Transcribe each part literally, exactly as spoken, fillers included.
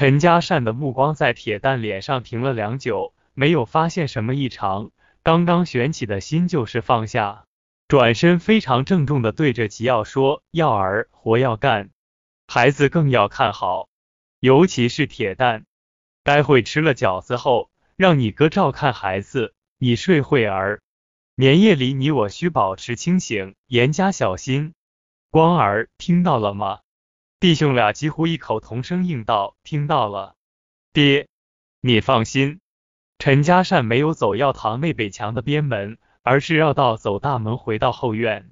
陈嘉善的目光在铁蛋脸上停了良久，没有发现什么异常，刚刚悬起的心就是放下，转身非常郑重的对着齐耀说：“耀儿，活要干，孩子更要看好，尤其是铁蛋，待会吃了饺子后，让你哥照看孩子，你睡会儿。年夜里你我需保持清醒，严加小心。光儿，听到了吗？”弟兄俩几乎异口同声应道：“听到了，爹，你放心。”陈嘉善没有走药堂内北墙的边门，而是绕道走大门回到后院。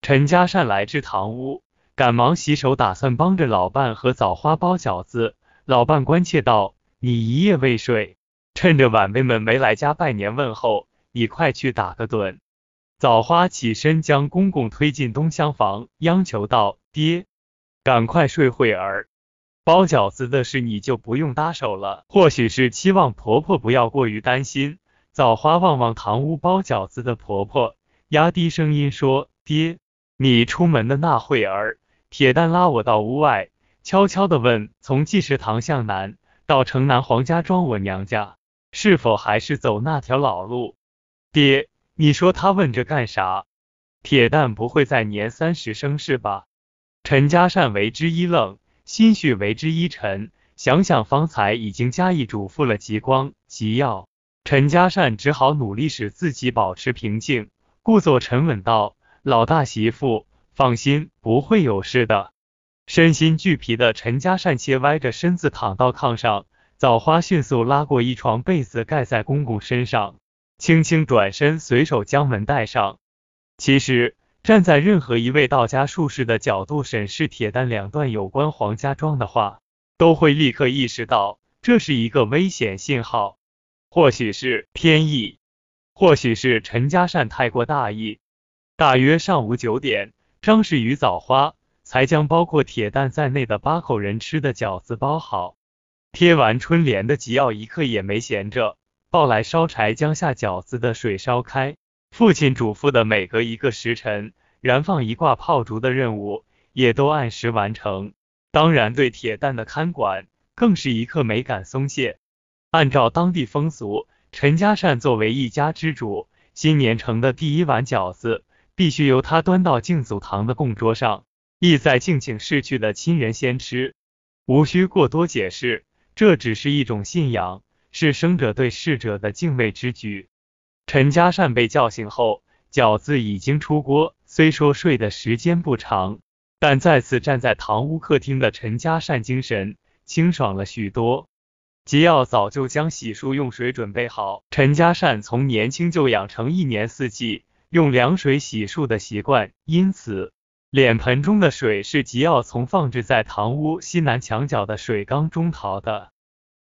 陈嘉善来至堂屋，赶忙洗手，打算帮着老伴和枣花包饺子。老伴关切道：“你一夜未睡，趁着晚辈们没来家拜年问候，你快去打个盹。”枣花起身将公公推进东厢房，央求道：“爹，赶快睡会儿。包饺子的事你就不用搭手了。”或许是期望婆婆不要过于担心，枣花望望堂屋包饺子的婆婆，压低声音说：“爹，你出门的那会儿，铁蛋拉我到屋外，悄悄地问，从济食堂向南到城南黄家庄我娘家，是否还是走那条老路？爹，你说他问着干啥？铁蛋不会在年三十生事吧？”陈嘉善为之一愣，心绪为之一沉，想想方才已经加以嘱咐了极光、极耀，陈嘉善只好努力使自己保持平静，故作沉稳道：“老大媳妇，放心，不会有事的。”身心俱疲的陈嘉善斜歪着身子躺到炕上，枣花迅速拉过一床被子盖在公公身上，轻轻转身随手将门带上。其实站在任何一位道家术士的角度审视铁蛋两段有关黄家庄的话，都会立刻意识到这是一个危险信号。或许是天意，或许是陈嘉善太过大意。大约上午九点，张氏与枣花才将包括铁蛋在内的八口人吃的饺子包好。贴完春联的吉耀一刻也没闲着，抱来烧柴将下饺子的水烧开。父亲嘱咐的每隔一个时辰燃放一挂炮竹的任务也都按时完成，当然对铁蛋的看管更是一刻没敢松懈。按照当地风俗，陈嘉善作为一家之主，新年盛的第一碗饺子必须由他端到敬祖堂的供桌上，意在敬请逝去的亲人先吃。无需过多解释，这只是一种信仰，是生者对逝者的敬畏之举。陈嘉善被叫醒后，饺子已经出锅，虽说睡的时间不长，但再次站在堂屋客厅的陈嘉善精神清爽了许多。吉耀早就将洗漱用水准备好，陈嘉善从年轻就养成一年四季用凉水洗漱的习惯，因此脸盆中的水是吉耀从放置在堂屋西南墙角的水缸中淘的。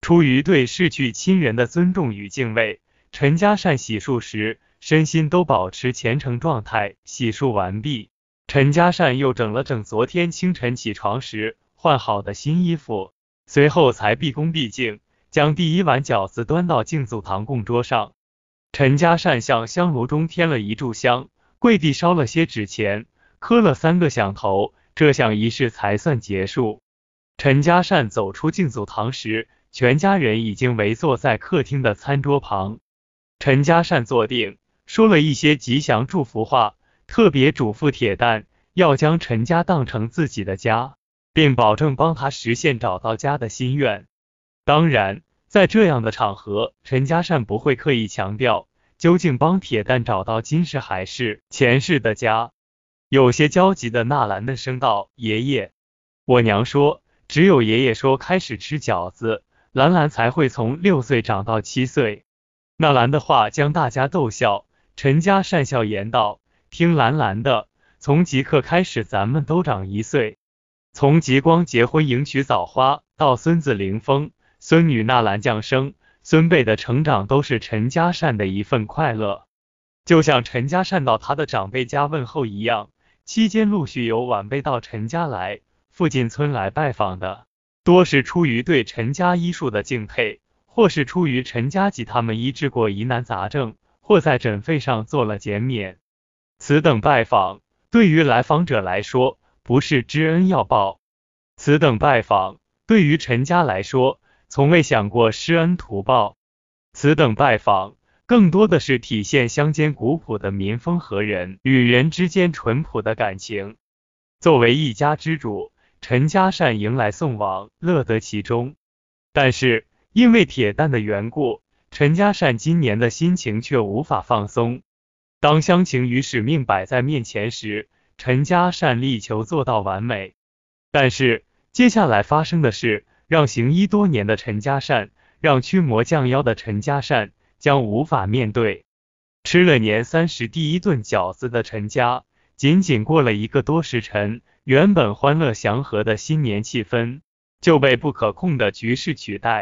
出于对逝去亲人的尊重与敬畏，陈嘉善洗漱时身心都保持虔诚状态。洗漱完毕，陈嘉善又整了整昨天清晨起床时换好的新衣服，随后才毕恭毕敬将第一碗饺子端到敬祖堂供桌上。陈嘉善向香炉中添了一炷香，跪地烧了些纸钱，磕了三个响头，这项仪式才算结束。陈嘉善走出敬祖堂时，全家人已经围坐在客厅的餐桌旁。陈嘉善坐定，说了一些吉祥祝福话，特别嘱咐铁蛋要将陈家当成自己的家，并保证帮他实现找到家的心愿。当然，在这样的场合，陈嘉善不会刻意强调究竟帮铁蛋找到今世还是前世的家。有些焦急的纳兰嫩声道：“爷爷，我娘说，只有爷爷说开始吃饺子，兰兰才会从六岁长到七岁。”纳兰的话将大家逗笑，陈嘉善笑言道：“听兰兰的，从即刻开始咱们都长一岁。”从极光结婚迎娶枣花到孙子凌风、孙女纳兰降生，孙辈的成长都是陈嘉善的一份快乐。就像陈嘉善到他的长辈家问候一样，期间陆续有晚辈到陈家来、附近村来拜访的，多是出于对陈家医术的敬佩，或是出于陈家给他们医治过疑难杂症，或在诊费上做了减免。此等拜访对于来访者来说不是知恩要报，此等拜访对于陈家来说，从未想过施恩图报。此等拜访，更多的是体现乡间古朴的民风和人与人之间淳朴的感情。作为一家之主，陈家善迎来送往，乐得其中。但是，因为铁蛋的缘故，陈家善今年的心情却无法放松。当乡情与使命摆在面前时，陈家善力求做到完美。但是，接下来发生的事，让行医多年的陈家善，让驱魔降妖的陈家善，将无法面对。吃了年三十第一顿饺子的陈家，仅仅过了一个多时辰，原本欢乐祥和的新年气氛，就被不可控的局势取代。